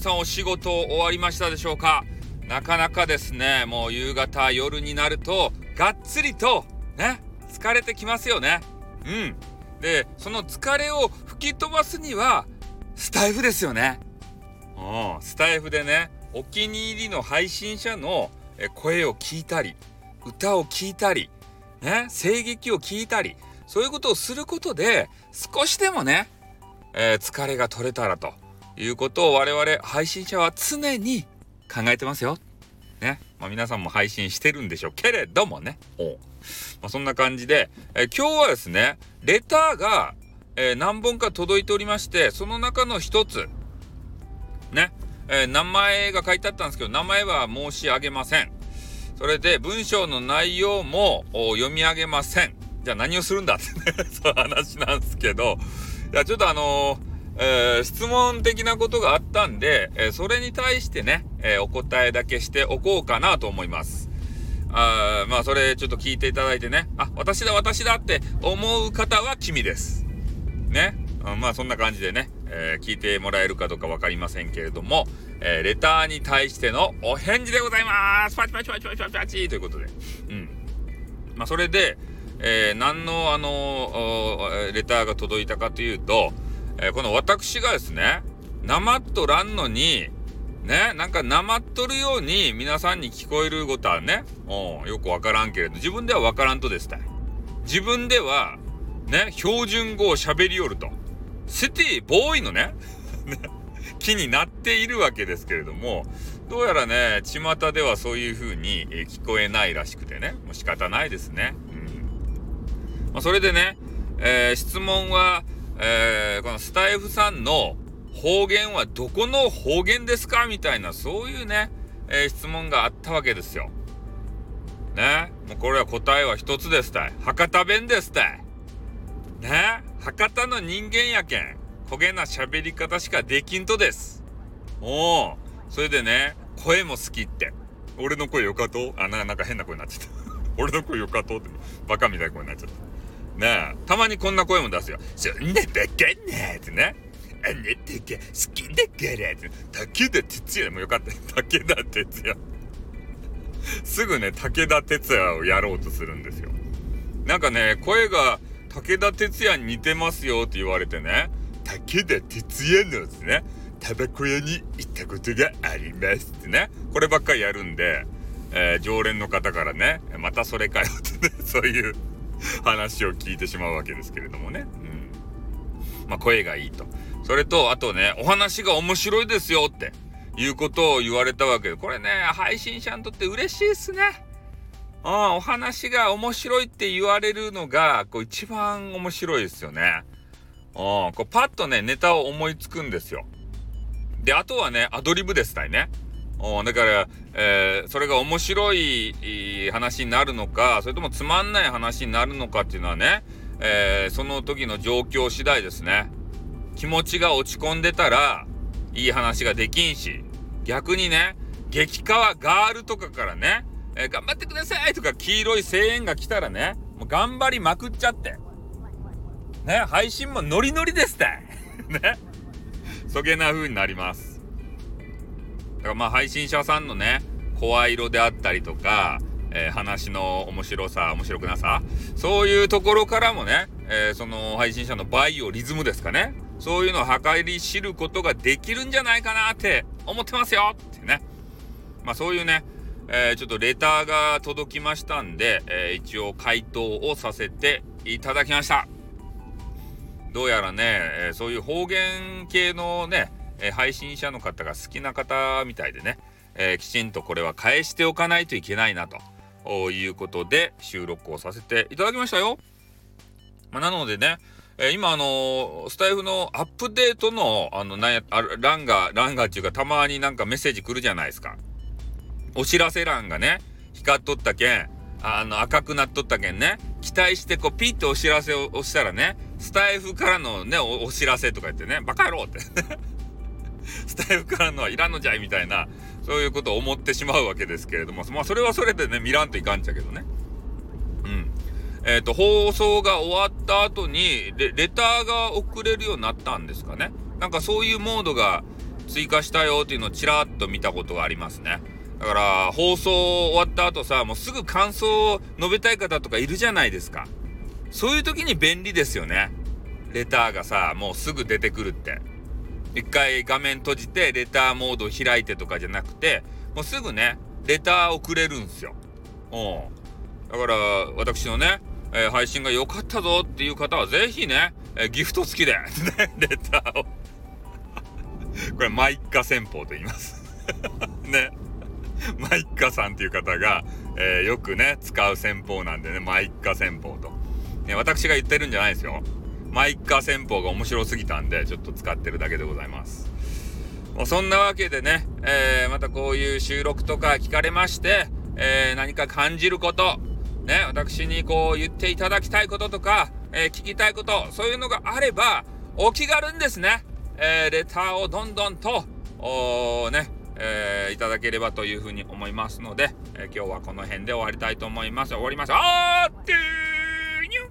皆さんお仕事終わりましたでしょうか。なかなかですね、もう夕方夜になるとがっつりとね疲れてきますよね。でその疲れを吹き飛ばすにはスタイフですよね。スタイフでね、お気に入りの配信者の声を聞いたり、歌を聞いたりね、声劇を聞いたり、そういうことをすることで少しでもね、疲れが取れたらということを我々配信者は常に考えてますよ、ね。皆さんも配信してるんでしょうけれどもね。そんな感じで、今日はですねレターが、何本か届いておりまして、その中の一つね、名前が書いてあったんですけど、名前は申し上げません。それで文章の内容も読み上げません。じゃあ何をするんだってねそう話なんですけど、いやちょっと質問的なことがあったんで、それに対してね、お答えだけしておこうかなと思います。それちょっと聞いていただいてね、私だって思う方は君ですね。そんな感じでね、聞いてもらえるかどうか分かりませんけれども、レターに対してのお返事でございます。パチパチということで、それで、何のレターが届いたかというと、この私がですね、なまっとらんのにね、なんかなまっとるように皆さんに聞こえることはね、よくわからんけれど、自分ではわからんとですね、自分ではね標準語を喋りよるとシティボーイのね気になっているわけですけれども、どうやらね巷ではそういう風に聞こえないらしくてね、もう仕方ないですね。それでね、質問はこのスタイフさんの方言はどこの方言ですかみたいな、そういうね、質問があったわけですよ。ね、もうこれは答えは一つですたい。博多弁ですたい。ね、博多の人間やけん、こげな喋り方しかできんとです。それでね、声も好きって。俺の声よかと？なんか変な声になっちゃった。俺の声よかと？ってバカみたいな声になっちゃった。ね、たまにこんな声も出すよ。そんなバカなってね。あなたが好きだからって。武田鉄矢もよかった。武田鉄矢。すぐね、武田鉄矢をやろうとするんですよ。なんかね、声が武田鉄矢に似てますよって言われてね。武田鉄矢のですね、タバコ屋に行ったことがありますってね。こればっかりやるんで、常連の方からね、またそれかよってね、そういう話を聞いてしまうわけですけれどもね、声がいいと、それとあとね、お話が面白いですよっていうことを言われたわけで、これね配信者にとって嬉しいですね。お話が面白いって言われるのがこう一番面白いですよね。こうパッとねネタを思いつくんですよ。であとはねアドリブですたいね。だから、それが面白い話になるのか、それともつまんない話になるのかっていうのはね、その時の状況次第ですね。気持ちが落ち込んでたらいい話ができんし、逆にね激カワガールとかからね、頑張ってくださいとか黄色い声援が来たらね、もう頑張りまくっちゃってね、配信もノリノリですってね、そげな風になります。だから配信者さんのね声色であったりとか、話の面白くなさ、そういうところからもね、その配信者のバイオリズムですかね、そういうのを計り知ることができるんじゃないかなって思ってますよってね。そういうね、ちょっとレターが届きましたんで、一応回答をさせていただきました。どうやらね、そういう方言系のね配信者の方が好きな方みたいでね、きちんとこれは返しておかないといけないなということで収録をさせていただきましたよ。なのでね、今スタイフのアップデートの欄がっていうか、たまになんかメッセージ来るじゃないですか。お知らせ欄がね光っとったけん、赤くなっとったけんね、期待してこうピッとお知らせを押したらね、スタイフからのね お知らせとか言ってね、バカ野郎ってスタイフからのはいらんのじゃいみたいな、そういうことを思ってしまうわけですけれども、それはそれでね見らんといかんちゃけどね。放送が終わった後にレターが送れるようになったんですかね。なんかそういうモードが追加したよっていうのをちらっと見たことがありますね。だから放送終わった後さ、もうすぐ感想を述べたい方とかいるじゃないですか。そういう時に便利ですよね。レターがさ、もうすぐ出てくるって、一回画面閉じてレターモードを開いてとかじゃなくて、もうすぐねレターをくれるんですよ。だから私のね、配信が良かったぞっていう方はぜひね、ギフト付きでレターをこれマイカ戦法と言いますね。マイカさんっていう方が、よくね使う戦法なんでね、マイカ戦法と、私が言ってるんじゃないですよ。マイカ戦法が面白すぎたんでちょっと使ってるだけでございます。もうそんなわけでね、またこういう収録とか聞かれまして、何か感じることね、私にこう言っていただきたいこととか、聞きたいこと、そういうのがあればお気軽にですね、レターをどんどんといただければというふうに思いますので、今日はこの辺で終わりたいと思います。終わりました。あーってーにゅん。